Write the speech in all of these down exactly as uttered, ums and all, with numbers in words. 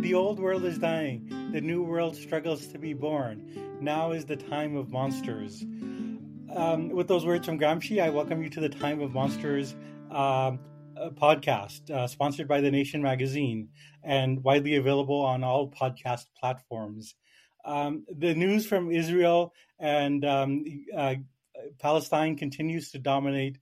The old world is dying. The new world struggles to be born. Now is the time of monsters. Um, with those words from Gramsci, I welcome you to the Time of Monsters uh, podcast, uh, sponsored by The Nation magazine and widely available on all podcast platforms. Um, the news from Israel and um, uh, Palestine continues to dominate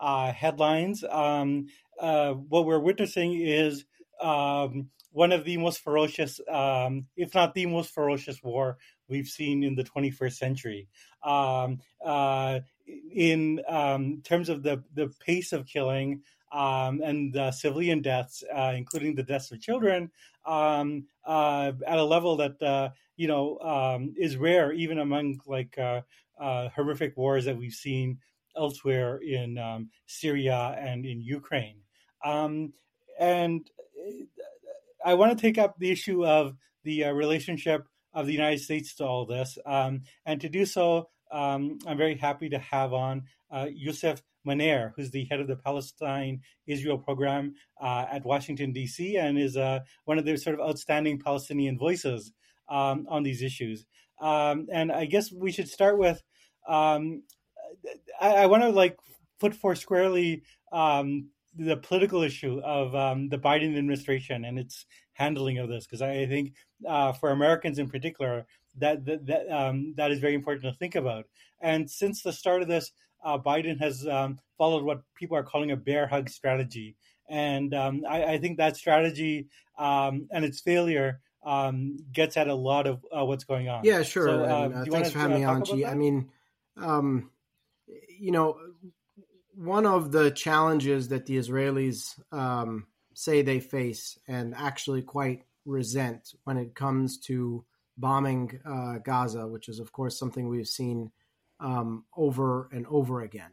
uh, headlines. Um, uh, what we're witnessing is Um, one of the most ferocious, um, if not the most ferocious war we've seen in the twenty-first century. Um, uh, in um, terms of the, the pace of killing um, and uh, civilian deaths, uh, including the deaths of children, um, uh, at a level that, uh, you know, um, is rare even among like uh, uh, horrific wars that we've seen elsewhere in um, Syria and in Ukraine. Um, and I want to take up the issue of the uh, relationship of the United States to all this. Um, and to do so, um, I'm very happy to have on uh, Yousef Munayyer, who's the head of the Palestine-Israel program uh, at Washington, D C, and is uh, one of the sort of outstanding Palestinian voices um, on these issues. Um, and I guess we should start with, um, I, I want to like put forth squarely um the political issue of um, the Biden administration and its handling of this, because I think uh, for Americans in particular, that that that, um, that is very important to think about. And since the start of this, uh, Biden has um, followed what people are calling a bear hug strategy. And um, I, I think that strategy um, and its failure um, gets at a lot of uh, what's going on. Yeah, sure. So, uh, and, uh, thanks for having uh, me on, G. I mean, um, you know, one of the challenges that the Israelis um, say they face and actually quite resent when it comes to bombing uh, Gaza, which is, of course, something we've seen um, over and over again,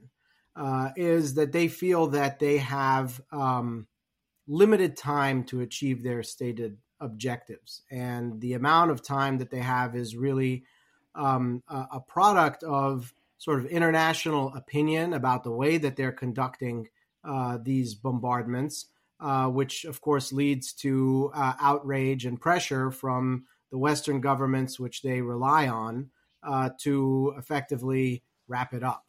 uh, is that they feel that they have um, limited time to achieve their stated objectives. And the amount of time that they have is really um, a, a product of sort of international opinion about the way that they're conducting uh, these bombardments, uh, which, of course, leads to uh, outrage and pressure from the Western governments, which they rely on uh, to effectively wrap it up.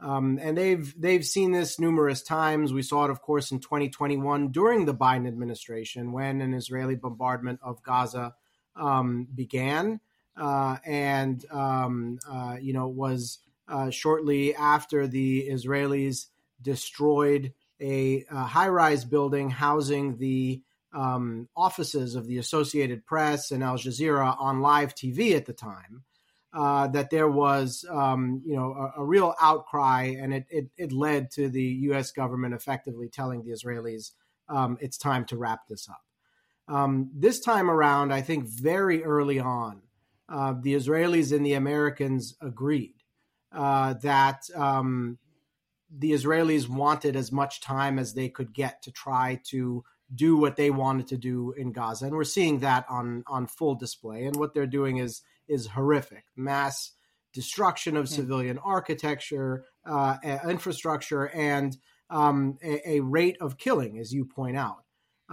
Um, and they've they've seen this numerous times. We saw it, of course, in twenty twenty-one during the Biden administration when an Israeli bombardment of Gaza um, began uh, and, um, uh, you know, was Uh, shortly after the Israelis destroyed a, a high-rise building housing the um, offices of the Associated Press and Al Jazeera on live T V at the time, uh, that there was, um, you know, a, a real outcry, and it, it it led to the U S government effectively telling the Israelis um, it's time to wrap this up. Um, this time around, I think very early on, uh, the Israelis and the Americans agreed Uh, that um, the Israelis wanted as much time as they could get to try to do what they wanted to do in Gaza. And we're seeing that on, on full display. And what they're doing is is horrific. Mass destruction of civilian architecture, uh, infrastructure, and um, a, a rate of killing, as you point out,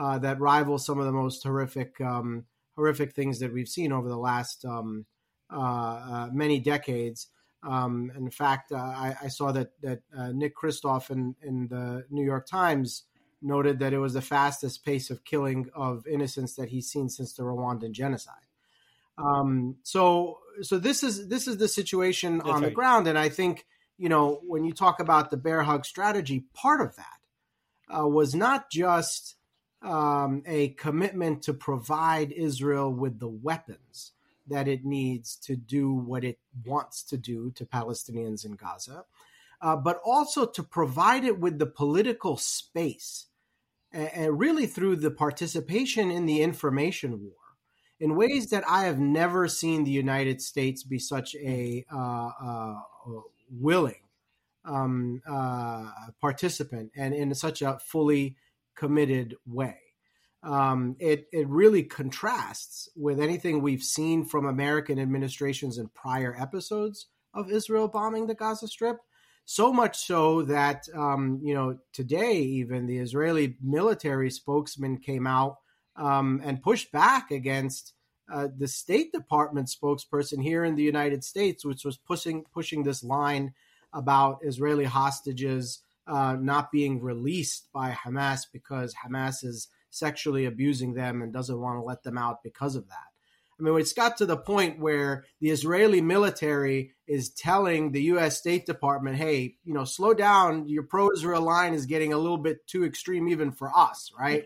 uh, that rivals some of the most horrific, um, horrific things that we've seen over the last um, uh, uh, many decades. Um, in fact, uh, I, I saw that that uh, Nick Kristof in, in the New York Times noted that it was the fastest pace of killing of innocents that he's seen since the Rwandan genocide. Um, so, so this is this is the situation That's on right. the ground, and I think, you know, when you talk about the bear hug strategy, part of that uh, was not just um, a commitment to provide Israel with the weapons that it needs to do what it wants to do to Palestinians in Gaza, uh, but also to provide it with the political space, uh, really through the participation in the information war, in ways that I have never seen the United States be such a uh, uh, willing um, uh, participant and in such a fully committed way. Um, it, it really contrasts with anything we've seen from American administrations in prior episodes of Israel bombing the Gaza Strip, so much so that, um, you know, today even the Israeli military spokesman came out Um, and pushed back against uh, the State Department spokesperson here in the United States, which was pushing pushing this line about Israeli hostages uh, not being released by Hamas because Hamas is sexually abusing them and doesn't want to let them out because of that. I mean, it's got to the point where the Israeli military is telling the U S. State Department, hey, you know, slow down. Your pro-Israel line is getting a little bit too extreme even for us, right?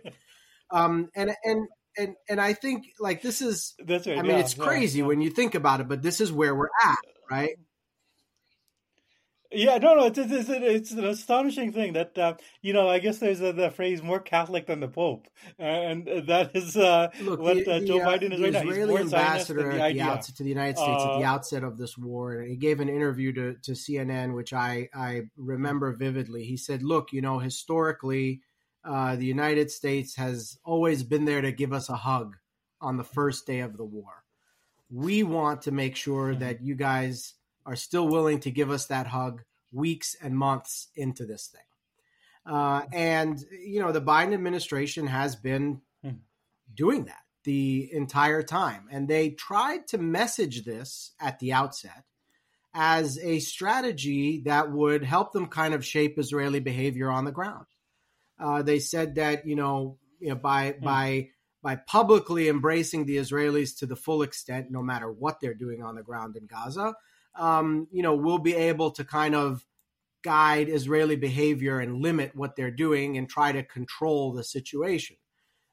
Um, and, and, and, and I think like this is, That's right, I mean, yeah, it's crazy yeah, yeah. when you think about it, but this is where we're at, right? Yeah, no, no, it's, it's, it's an astonishing thing that, uh, you know, I guess there's a, the phrase more Catholic than the Pope. Uh, and that is uh, Look, what the, uh, Joe the, Biden is right now. He's Israeli ambassador at the outset, to the United States uh, at the outset of this war. He gave an interview to, to C N N, which I, I remember vividly. He said, look, you know, historically, Uh, the United States has always been there to give us a hug on the first day of the war. We want to make sure that you guys are still willing to give us that hug weeks and months into this thing. Uh, and, you know, the Biden administration has been doing that the entire time. And they tried to message this at the outset as a strategy that would help them kind of shape Israeli behavior on the ground. Uh, they said that, you know, you know by mm. by by publicly embracing the Israelis to the full extent, no matter what they're doing on the ground in Gaza, um, you know, we'll be able to kind of guide Israeli behavior and limit what they're doing and try to control the situation.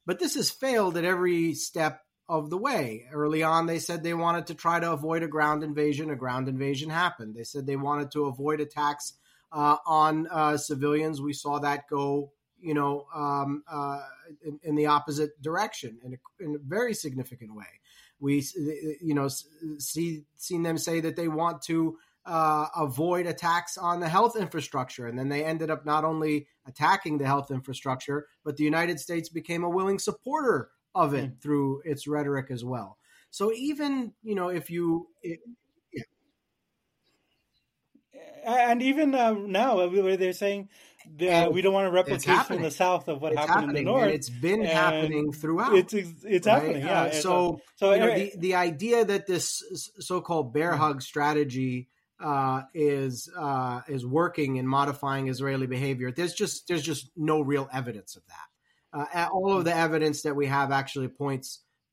But this has failed at every step of the way. Early on, they said they wanted to try to avoid a ground invasion. A ground invasion happened. They said they wanted to avoid attacks uh, on uh, civilians. We saw that go you know, um, uh, in, in the opposite direction in a, in a very significant way. We, you know, see, seen them say that they want to uh, avoid attacks on the health infrastructure. And then they ended up not only attacking the health infrastructure, but the United States became a willing supporter of it mm. through its rhetoric as well. So even, you know, if you... It, yeah. And even uh, now where they're saying... The, we don't want to replicate in the South of what it's happened happening. in the North. And it's been and happening throughout. It's it's, it's right? happening. Yeah. Uh, so so you know, the the idea that this so-called bear hug strategy uh, is uh, is working in modifying Israeli behavior, there's just there's just no real evidence of that. Uh, all of the evidence that we have actually points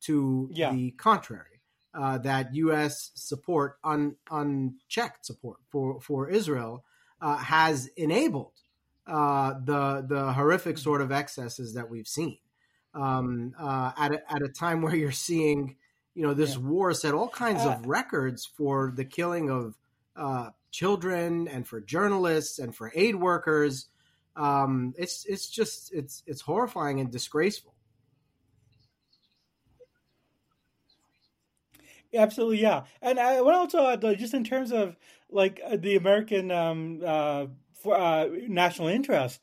to yeah. the contrary, uh, that U S support, un, unchecked support for for Israel, uh, has enabled. Uh, the the horrific sort of excesses that we've seen um, uh, at a, at a time where you're seeing, you know, this yeah. war set all kinds uh, of records for the killing of uh, children and for journalists and for aid workers. Um, it's it's just it's it's horrifying and disgraceful. Absolutely, yeah. And I want also add, just in terms of like the American. Um, uh, For, uh, national interest.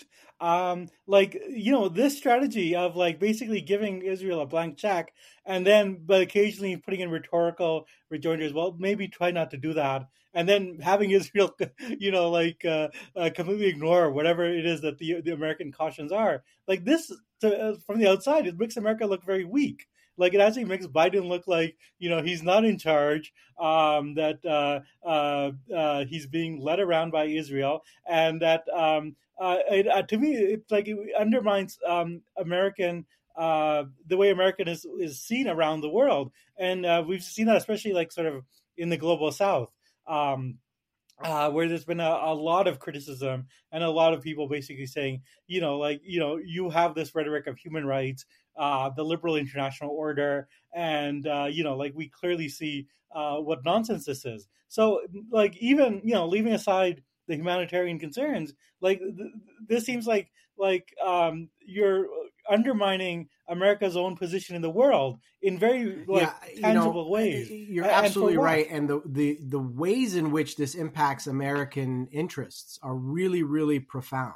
Um, like, you know, this strategy of like basically giving Israel a blank check and then but occasionally putting in rhetorical rejoinders, well, maybe try not to do that. And then having Israel, you know, like uh, uh, completely ignore whatever it is that the, the American cautions are. Like this, to, uh, from the outside, it makes America look very weak. Like it actually makes Biden look like, you know, he's not in charge, um, that uh, uh, uh, he's being led around by Israel. And that um, uh, it, uh, to me, it's like it undermines um, American, uh, the way American is, is seen around the world. And uh, we've seen that especially like sort of in the global South. Um, Uh, where there's been a, a lot of criticism and a lot of people basically saying, you know, like, you know, you have this rhetoric of human rights, uh, the liberal international order. And, uh, you know, like we clearly see uh, what nonsense this is. So like even, you know, leaving aside the humanitarian concerns. Like th- this seems like like um, you're undermining America's own position in the world in very like, yeah, tangible you know, ways. You're and absolutely right, and the, the the ways in which this impacts American interests are really, really profound.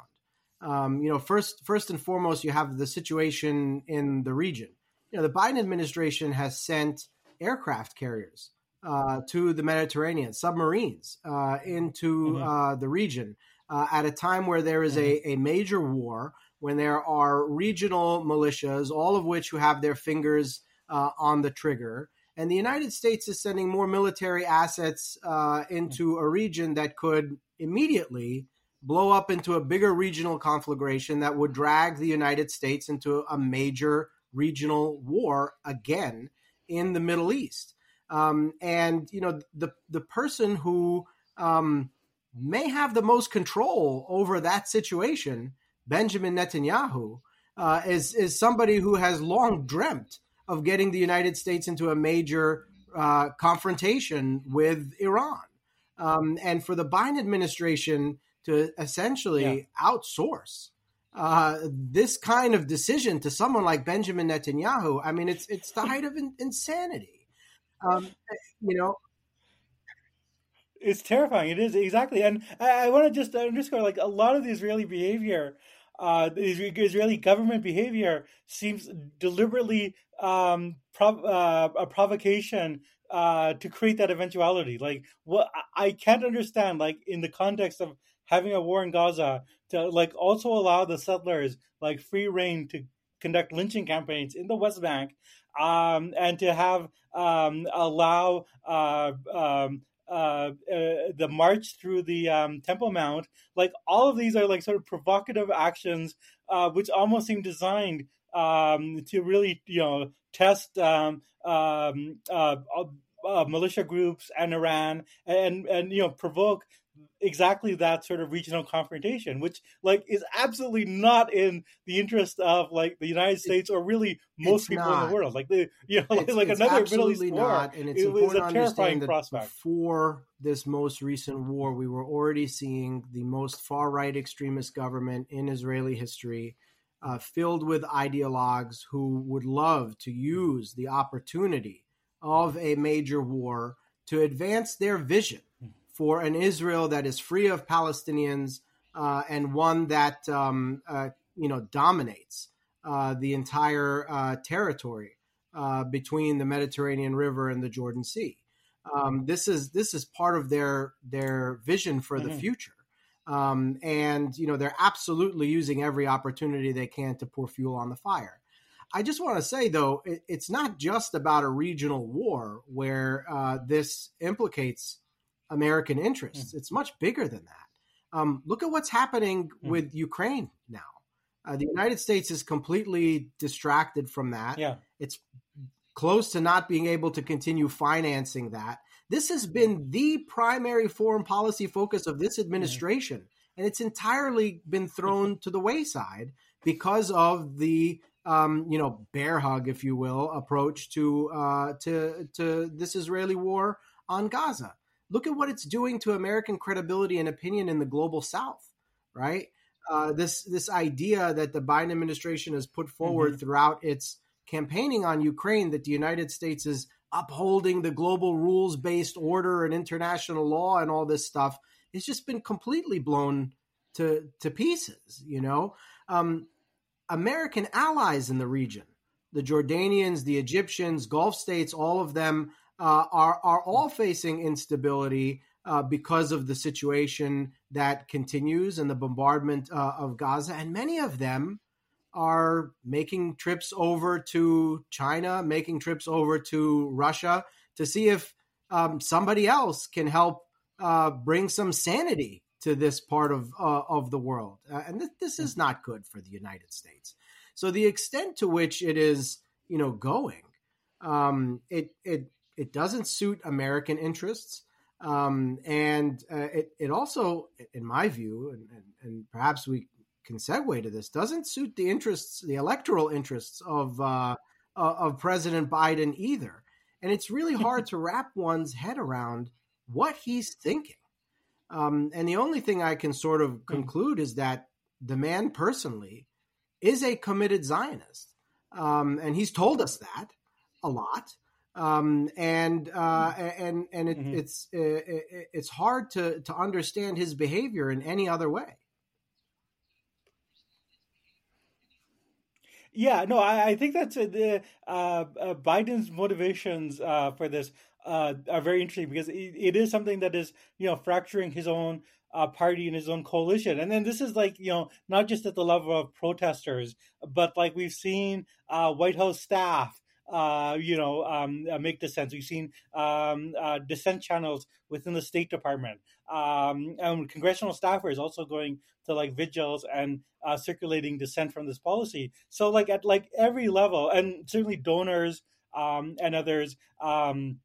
Um, you know, first first and foremost, you have the situation in the region. You know, the Biden administration has sent aircraft carriers uh, to the Mediterranean, submarines uh, into mm-hmm. uh, the region uh, at a time where there is mm-hmm. a, a major war, when there are regional militias, all of which who have their fingers uh, on the trigger. And the United States is sending more military assets uh, into a region that could immediately blow up into a bigger regional conflagration that would drag the United States into a major regional war again in the Middle East. Um, and, you know, the the person who um, may have the most control over that situation, Benjamin Netanyahu, uh, is, is somebody who has long dreamt of getting the United States into a major uh, confrontation with Iran. Um, and for the Biden administration to essentially yeah. outsource uh, this kind of decision to someone like Benjamin Netanyahu, I mean, it's it's the height of in- insanity. Um, you know, it's terrifying. It is, exactly. And I, I want to just underscore, like, a lot of the Israeli behavior, uh, the Israeli government behavior seems deliberately um, prov- uh, a provocation uh, to create that eventuality. Like, what I can't understand, like, in the context of having a war in Gaza, to like also allow the settlers like free reign to conduct lynching campaigns in the West Bank, um, and to have um, allow uh, um, uh, uh, the march through the um, Temple Mount. Like all of these are like sort of provocative actions, uh, which almost seem designed um, to really you know test Um, um, uh, uh, militia groups and Iran, and and you know provoke exactly that sort of regional confrontation, which like is absolutely not in the interest of like the United States or really most people not. in the world. Like the you know it's, like it's another Middle East war, not, and it's it, important it's a terrifying to understand prospect. That before this most recent war, we were already seeing the most far right extremist government in Israeli history, uh, filled with ideologues who would love to use the opportunity of a major war to advance their vision for an Israel that is free of Palestinians uh, and one that um, uh, you know dominates uh, the entire uh, territory uh, between the Mediterranean River and the Jordan Sea. Um, this is this is part of their their vision for mm-hmm. the future, um, and you know they're absolutely using every opportunity they can to pour fuel on the fire. I just want to say, though, it, it's not just about a regional war where uh, this implicates American interests. Mm. It's much bigger than that. Um, look at what's happening mm. with Ukraine now. Uh, the United States is completely distracted from that. Yeah. It's close to not being able to continue financing that. This has been the primary foreign policy focus of this administration, mm. and it's entirely been thrown to the wayside because of the um, you know, bear hug, if you will, approach to uh, to to this Israeli war on Gaza. Look at what it's doing to American credibility and opinion in the global South, right? Uh, this this idea that the Biden administration has put forward mm-hmm. throughout its campaigning on Ukraine, that the United States is upholding the global rules-based order and international law and all this stuff, it's just been completely blown to, to pieces, you know? Um, American allies in the region, the Jordanians, the Egyptians, Gulf states, all of them, Uh, are are all facing instability uh, because of the situation that continues and the bombardment uh, of Gaza. And many of them are making trips over to China, making trips over to Russia to see if um, somebody else can help uh, bring some sanity to this part of, uh, of the world. Uh, and th- this is not good for the United States. So the extent to which it is, you know, going, um, it it It doesn't suit American interests, um, and uh, it, it also, in my view, and, and, and perhaps we can segue to this, doesn't suit the interests, the electoral interests of uh, of President Biden either. And it's really hard to wrap one's head around what he's thinking. Um, and the only thing I can sort of conclude is that the man personally is a committed Zionist. Um, and he's told us that a lot. Um, and, uh, and, and it, mm-hmm. it's, it, it's hard to, to understand his behavior in any other way. Yeah, no, I, I think that's uh, the uh, uh, Biden's motivations uh, for this uh, are very interesting, because it, it is something that is, you know, fracturing his own uh, party and his own coalition. And then this is like, you know, not just at the level of protesters, but like we've seen uh, White House staff, uh, you know, um, make dissents. We've seen um, uh, dissent channels within the State Department. Um, and congressional staffers also going to like vigils and uh, circulating dissent from this policy. So like at like every level, and certainly donors um, and others, um,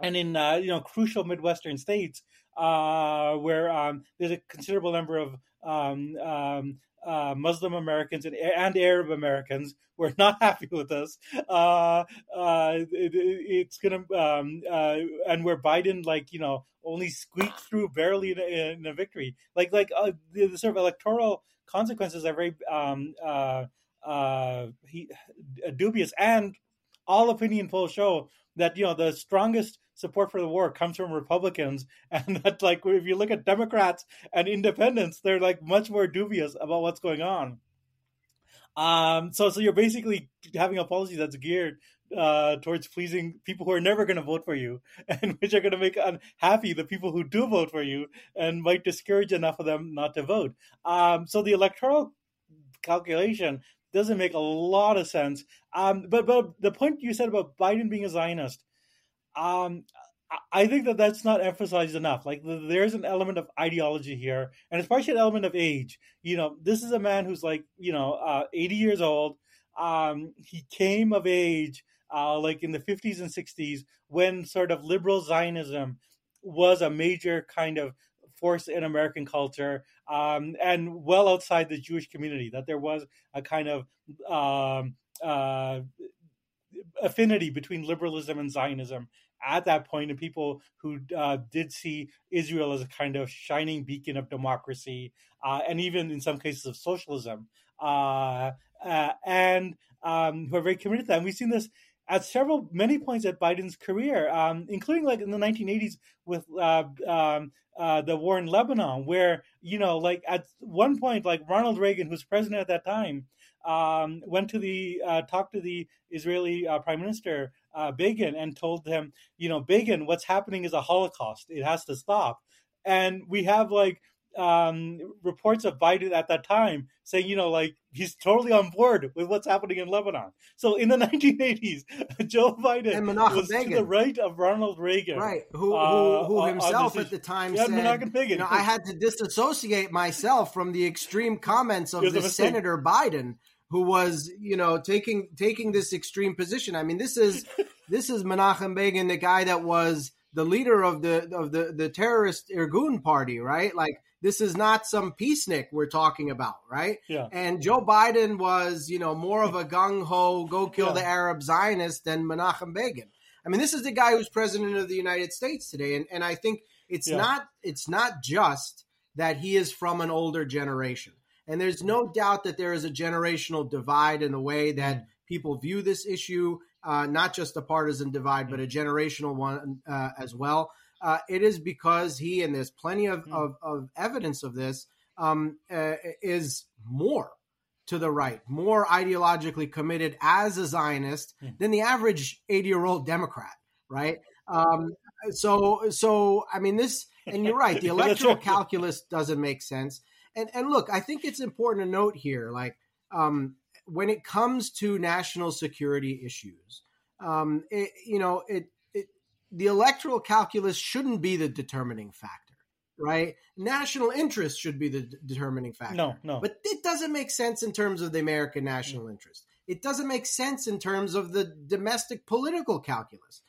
and in uh, you know crucial Midwestern states uh, where um, there's a considerable number of um, um, Uh, Muslim Americans and, and Arab Americans were not happy with us. Uh, uh, it, it's gonna um, uh, and where Biden, like you know, only squeaked through barely in a, in a victory. Like like uh, the, the sort of electoral consequences are very um, uh, uh, he, uh, dubious, and all opinion polls show that you know the strongest support for the war comes from Republicans, and that like if you look at Democrats and independents, they're like much more dubious about what's going on. Um, so so you're basically having a policy that's geared uh, towards pleasing people who are never going to vote for you, and which are going to make unhappy the people who do vote for you, and might discourage enough of them not to vote. Um, so the electoral calculation doesn't make a lot of sense. Um, but but the point you said about Biden being a Zionist, Um, I think that that's not emphasized enough. Like there's an element of ideology here, and especially an element of age. You know, this is a man who's like, you know, uh, eighty years old. Um, he came of age uh, like in the fifties and sixties, when sort of liberal Zionism was a major kind of force in American culture, um, and well outside the Jewish community, that there was a kind of um, uh, affinity between liberalism and Zionism at that point, and people who uh, did see Israel as a kind of shining beacon of democracy, uh, and even in some cases of socialism, uh, uh, and um, who are very committed to that. And we've seen this at several, many points at Biden's career, um, including like in the nineteen eighties with uh, um, uh, the war in Lebanon, where, you know, like at one point, like Ronald Reagan, who's president at that time, Um, went to the uh, talked to the Israeli uh, Prime Minister uh, Begin, and told him, you know, Begin, what's happening is a Holocaust. It has to stop. And we have like um, reports of Biden at that time saying, you know, like he's totally on board with what's happening in Lebanon. So in the nineteen eighties, Joe Biden and was Begin. To the right of Ronald Reagan, right? Who, uh, who, who himself at the time yeah, said, you know, I had to disassociate myself from the extreme comments of this Senator Biden, who was, you know, taking taking this extreme position. I mean, this is this is Menachem Begin, the guy that was the leader of the of the, the terrorist Irgun party, right? Like, this is not some peacenik we're talking about, right? Yeah. And Joe Biden was, you know, more of a gung-ho, go kill yeah. the Arab Zionist than Menachem Begin. I mean, this is the guy who's president of the United States today, and, and I think it's yeah. not it's not just that he is from an older generation. And there's no doubt that there is a generational divide in the way that people view this issue, uh, not just a partisan divide, but a generational one uh, as well. Uh, it is because he, and there's plenty of, of, of evidence of this, um, uh, is more to the right, more ideologically committed as a Zionist than the average eighty-year-old Democrat, right? Um, so, so I mean, this, and you're right, the electoral calculus doesn't make sense. And and look, I think it's important to note here, like um, when it comes to national security issues, um, it, you know, it, it the electoral calculus shouldn't be the determining factor, right? National interest should be the d- determining factor. No, no. But it doesn't make sense in terms of the American national interest. It doesn't make sense in terms of the domestic political calculus.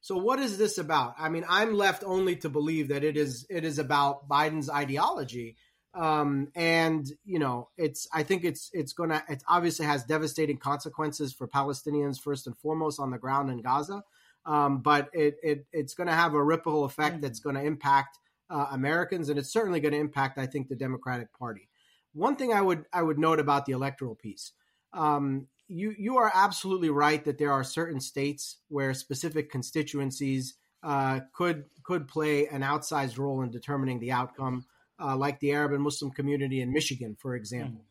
So what is this about? I mean, I'm left only to believe that it is it is about Biden's ideology. Um, and, you know, it's, I think it's, it's going to, it obviously has devastating consequences for Palestinians, first and foremost on the ground in Gaza. Um, but it, it, it's going to have a ripple effect that's going to impact, uh, Americans, and it's certainly going to impact, I think, the Democratic Party. One thing I would I would note about the electoral piece, um, you you are absolutely right that there are certain states where specific constituencies uh, could could play an outsized role in determining the outcome, uh, like the Arab and Muslim community in Michigan, for example.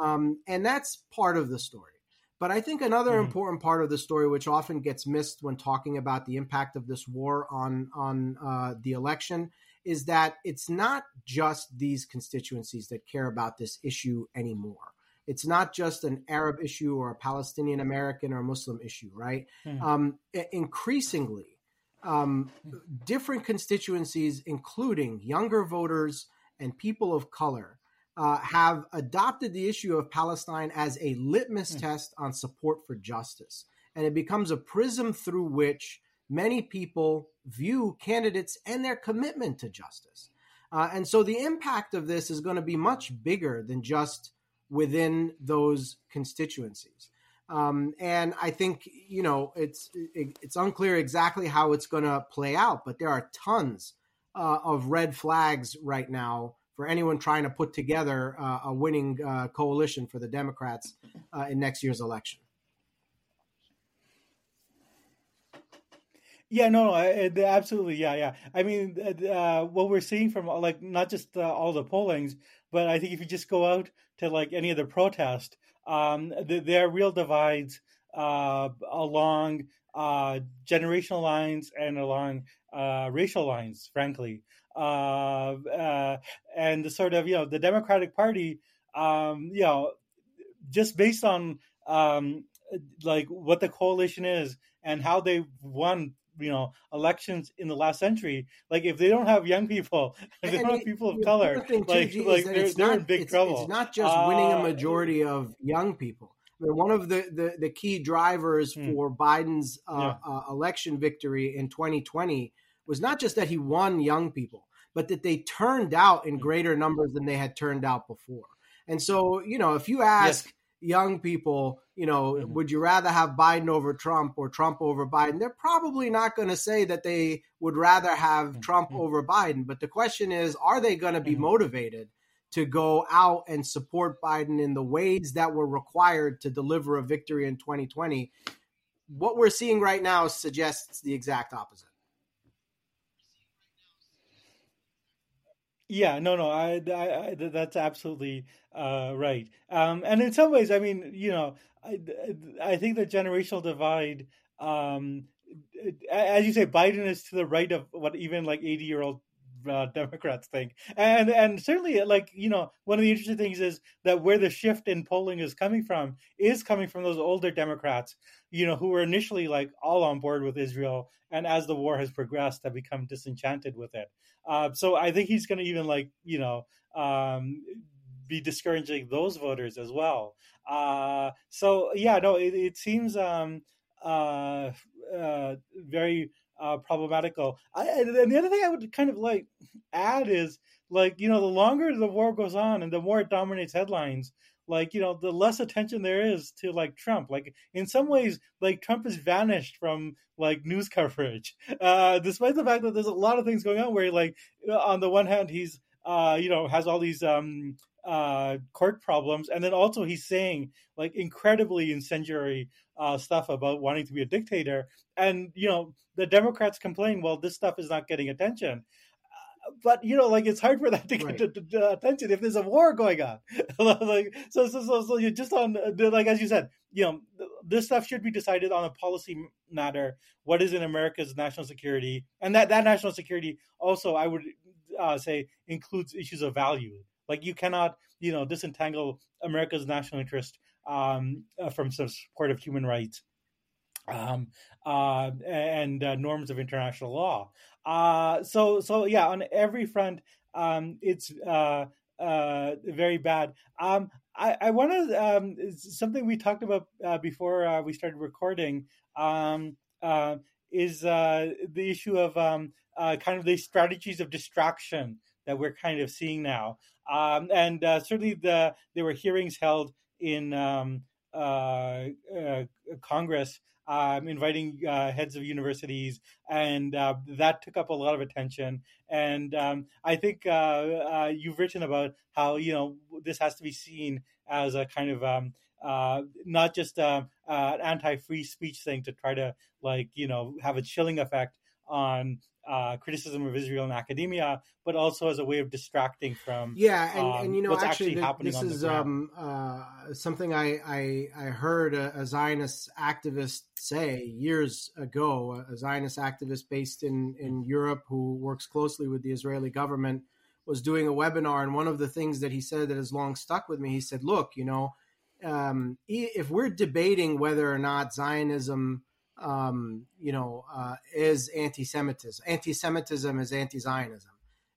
Mm. Um, and that's part of the story. But I think another mm. important part of the story, which often gets missed when talking about the impact of this war on on uh, the election, is that it's not just these constituencies that care about this issue anymore. It's not just an Arab issue or a Palestinian American or Muslim issue, right? Mm. Um, increasingly, um, different constituencies, including younger voters and people of color, uh, have adopted the issue of Palestine as a litmus mm. test on support for justice. And it becomes a prism through which many people view candidates and their commitment to justice. Uh, and so the impact of this is going to be much bigger than just within those constituencies. Um, and I think, you know, it's it, it's unclear exactly how it's going to play out, but there are tons uh, of red flags right now for anyone trying to put together uh, a winning uh, coalition for the Democrats uh, in next year's election. Yeah, no, no, absolutely. Yeah, yeah. I mean, uh, what we're seeing from, like, not just uh, all the pollings, but I think if you just go out to, like, any of the protest, um, th- there are real divides uh, along uh, generational lines and along uh, racial lines, frankly. Uh, uh, and the sort of, you know, the Democratic Party, um, you know, just based on, um, like, what the coalition is and how they won, you know, elections in the last century. Like, if they don't have young people, if they and don't it, have people of color, thing, like, like they're, they're not, in big it's, trouble. It's not just uh, winning a majority of young people. I mean, one of the, the, the key drivers hmm. for Biden's uh, yeah. uh, election victory in twenty twenty was not just that he won young people, but that they turned out in greater numbers than they had turned out before. And so, you know, if you ask yes. young people, you know, mm-hmm. would you rather have Biden over Trump or Trump over Biden? They're probably not going to say that they would rather have mm-hmm. Trump mm-hmm. over Biden. But the question is, are they going to be mm-hmm. motivated to go out and support Biden in the ways that were required to deliver a victory in twenty twenty? What we're seeing right now suggests the exact opposite. Yeah, no, no, I, I, I that's absolutely uh, right. Um, and in some ways, I mean, you know, I, I think the generational divide, um, as you say, Biden is to the right of what even like eighty-year-old uh, Democrats think. And and certainly, like, you know, one of the interesting things is that where the shift in polling is coming from is coming from those older Democrats, you know, who were initially like all on board with Israel. And as the war has progressed, have become disenchanted with it. Uh, so I think he's going to even, like, you know, um, be discouraging those voters as well. Uh, so, yeah, no, it, it seems um, uh, uh, very uh, problematical. I, and the other thing I would kind of like add is, like, you know, the longer the war goes on and the more it dominates headlines, like, you know, the less attention there is to, like, Trump. Like, in some ways, like, Trump has vanished from, like, news coverage, uh, despite the fact that there's a lot of things going on where, like, on the one hand, he's, uh, you know, has all these um, uh, court problems. And then also he's saying, like, incredibly incendiary uh, stuff about wanting to be a dictator. And, you know, the Democrats complain, well, this stuff is not getting attention. But, you know, like, it's hard for that to get right. to, to, to attention if there's a war going on. like so, so, so, so you're just on, like, as you said, you know, this stuff should be decided on a policy matter. What is in America's national security? And that, that national security also, I would uh, say, includes issues of value. Like, you cannot, you know, disentangle America's national interest um, from support of human rights um, uh, and uh, norms of international law. Uh, so, so yeah, on every front, um, it's uh, uh, very bad. Um, I, I want to, um, something we talked about uh, before uh, we started recording um, uh, is uh, the issue of um, uh, kind of the strategies of distraction that we're kind of seeing now. Um, and uh, certainly the there were hearings held in um, uh, uh, uh, Congress um, inviting uh, heads of universities, and uh, that took up a lot of attention. And um, I think uh, uh, you've written about how, you know, this has to be seen as a kind of um, uh, not just uh, uh, an anti-free speech thing to try to, like, you know, have a chilling effect on Uh, criticism of Israel in academia, but also as a way of distracting from yeah, and, um, and you know, what's actually, actually the, happening this on the is ground. um, uh, something I I, I heard a, a Zionist activist say years ago. A Zionist activist based in in Europe who works closely with the Israeli government was doing a webinar, and one of the things that he said that has long stuck with me. He said, "Look, you know, um, if we're debating whether or not Zionism." Um, you know, uh, is anti-Semitism. Anti-Semitism is anti-Zionism.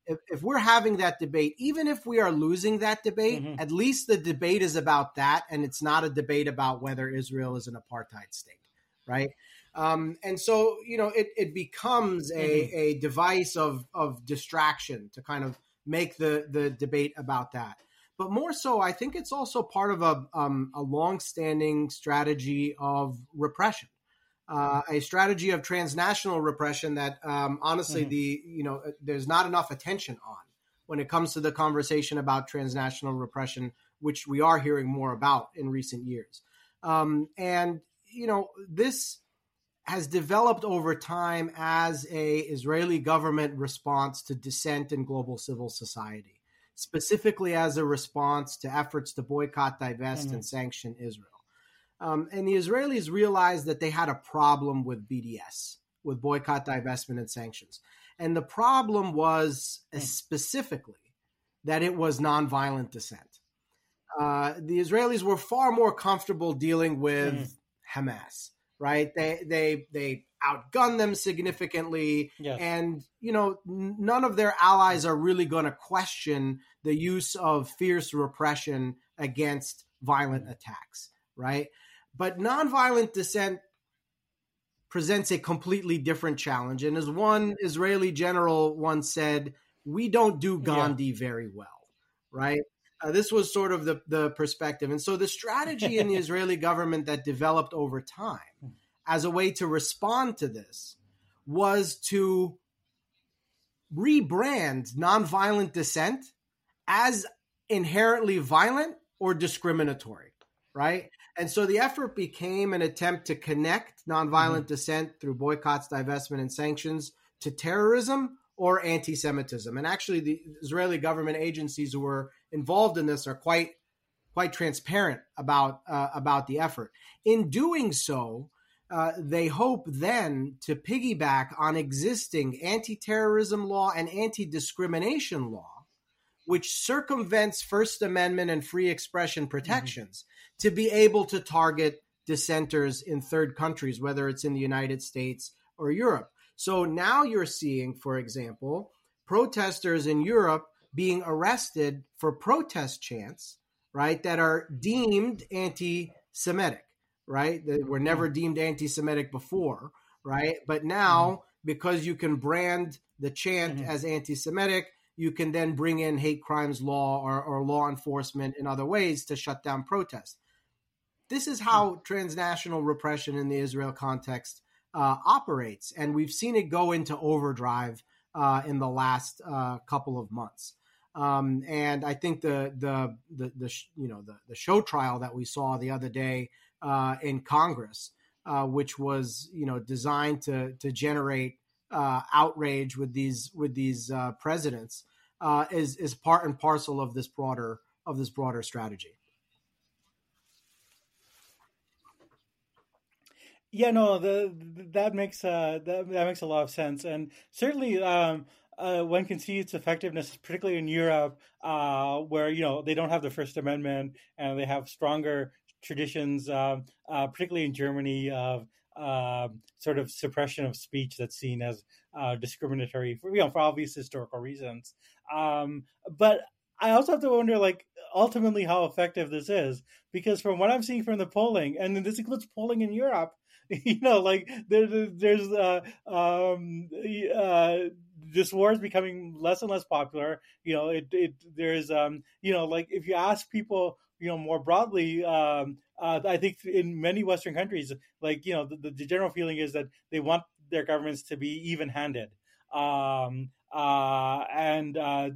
If, if we're having that debate, even if we are losing that debate, mm-hmm. at least the debate is about that, and it's not a debate about whether Israel is an apartheid state, right? Um, and so, you know, it, it becomes a, mm-hmm. a device of, of distraction to kind of make the, the debate about that. But more so, I think it's also part of a, um, a long-standing strategy of repression. Uh, a strategy of transnational repression that, um, honestly, mm-hmm. the you know there's not enough attention on when it comes to the conversation about transnational repression, which we are hearing more about in recent years. Um, and you know this has developed over time as a Israeli government response to dissent in global civil society, specifically as a response to efforts to boycott, divest, mm-hmm. and sanction Israel. Um, and the Israelis realized that they had a problem with B D S, with boycott, divestment, and sanctions. And the problem was uh, specifically that it was nonviolent dissent. Uh, the Israelis were far more comfortable dealing with mm. Hamas, right? They they they outgunned them significantly, yes. and you know none of their allies are really going to question the use of fierce repression against violent mm. attacks, right? But nonviolent dissent presents a completely different challenge. And as one Israeli general once said, we don't do Gandhi yeah. very well, right? Uh, this was sort of the, the perspective. And so the strategy in the Israeli government that developed over time as a way to respond to this was to rebrand nonviolent dissent as inherently violent or discriminatory, right? And so the effort became an attempt to connect nonviolent mm-hmm. dissent through boycotts, divestment, and sanctions to terrorism or anti-Semitism. And actually, the Israeli government agencies who were involved in this are quite quite transparent about uh, about the effort. In doing so, uh, they hope then to piggyback on existing anti-terrorism law and anti-discrimination law, which circumvents First Amendment and free expression protections mm-hmm. to be able to target dissenters in third countries, whether it's in the United States or Europe. So now you're seeing, for example, protesters in Europe being arrested for protest chants, right, that are deemed anti-Semitic, right? They were never deemed anti-Semitic before, right? But now, mm-hmm. because you can brand the chant mm-hmm. as anti-Semitic, you can then bring in hate crimes law or, or law enforcement in other ways to shut down protests. This is how transnational repression in the Israel context uh, operates. And we've seen it go into overdrive uh, in the last uh, couple of months. Um, and I think the, the, the, the you know, the, the show trial that we saw the other day uh, in Congress, uh, which was, you know, designed to, to generate Uh, outrage with these with these uh, presidents uh, is is part and parcel of this broader of this broader strategy. Yeah, no, the, that makes uh, that, that makes a lot of sense, and certainly um, uh, one can see its effectiveness, particularly in Europe, uh, where you know they don't have the First Amendment and they have stronger traditions, uh, uh, particularly in Germany of. Uh, sort of suppression of speech that's seen as uh, discriminatory, for, you know, for obvious historical reasons. Um, but I also have to wonder, like, ultimately how effective this is, because from what I'm seeing from the polling, and this includes polling in Europe, you know, like there, there's uh, um, uh, this war is becoming less and less popular. You know, it, it there is, um, you know, like if you ask people. you know, more broadly, um, uh, I think in many Western countries, like, you know, the, the general feeling is that they want their governments to be even-handed. Um, uh, and uh,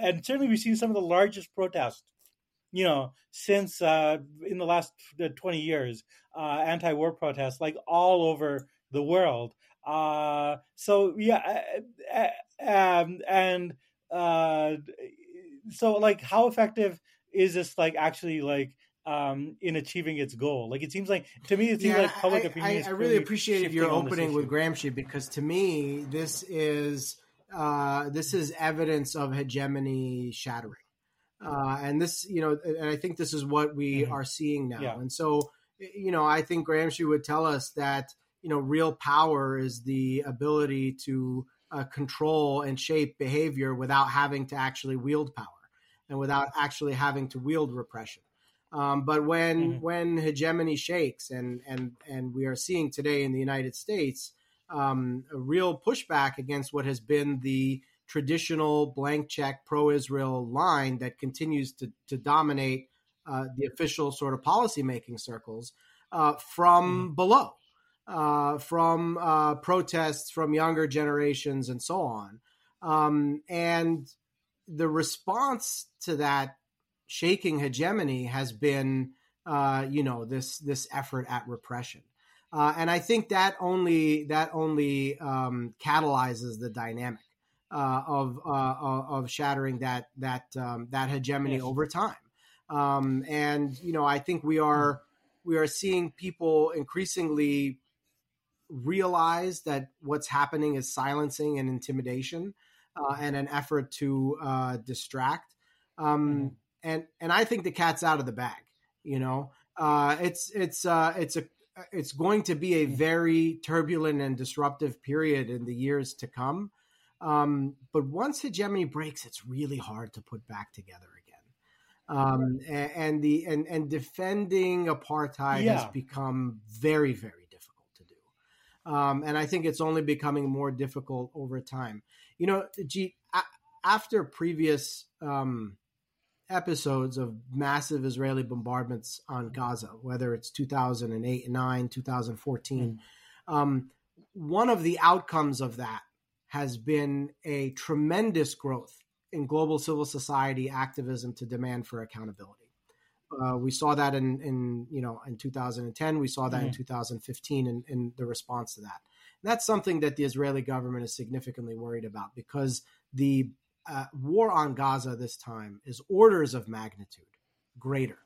and certainly we've seen some of the largest protests, you know, since uh, in the last twenty years, uh, anti-war protests, like all over the world. Uh, so, yeah, uh, um, and uh, so, like, how effective is this, like, actually, like, um, in achieving its goal? Like, it seems like, to me, it seems yeah, like public I, opinion I, is I really appreciated your opening with Gramsci, because to me, this is, uh, this is evidence of hegemony shattering. Uh, and this, you know, and I think this is what we mm-hmm. are seeing now. Yeah. And so, you know, I think Gramsci would tell us that, you know, real power is the ability to uh, control and shape behavior without having to actually wield power and without actually having to wield repression. Um, but when mm-hmm. when hegemony shakes, and and and we are seeing today in the United States um, a real pushback against what has been the traditional blank check pro-Israel line that continues to, to dominate uh, the official sort of policymaking circles uh, from mm-hmm. below, uh, from uh, protests from younger generations and so on. Um, and the response to that shaking hegemony has been, uh, you know, this this effort at repression. Uh, and I think that only, that only um, catalyzes the dynamic. Uh, of uh, of shattering that that um, that hegemony yes. over time, um, and you know I think we are we are seeing people increasingly realize that what's happening is silencing and intimidation, uh, and an effort to uh, distract. Um, mm-hmm. And and I think the cat's out of the bag. You know, uh, it's it's uh, it's a it's going to be a very turbulent and disruptive period in the years to come. Um, but once hegemony breaks, it's really hard to put back together again. Um, and, and the and, and defending apartheid yeah. has become very, very difficult to do. Um, and I think it's only becoming more difficult over time. You know, G, after previous um, episodes of massive Israeli bombardments on Gaza, whether it's two thousand eight, nine, two thousand fourteen, mm. um, one of the outcomes of that has been a tremendous growth in global civil society activism to demand for accountability. Uh, we saw that in, in, you know, in two thousand ten. We saw that mm-hmm. in two thousand fifteen in, in the response to that. And that's something that the Israeli government is significantly worried about, because the uh, war on Gaza this time is orders of magnitude greater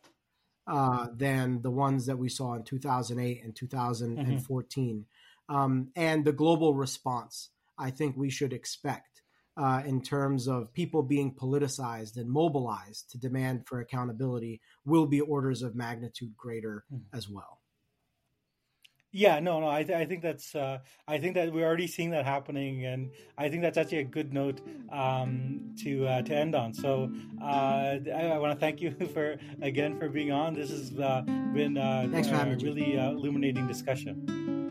uh, than the ones that we saw in two thousand eight and two thousand fourteen. Mm-hmm. Um, and the global response I think we should expect uh, in terms of people being politicized and mobilized to demand for accountability will be orders of magnitude greater mm-hmm. as well. Yeah, no, no, I, th- I think that's, uh, I think that we're already seeing that happening, and I think that's actually a good note um, to uh, to end on. So uh, I, I want to thank you for again for being on. This has uh, been uh, Thanks for having me, Jim. Really uh, illuminating discussion.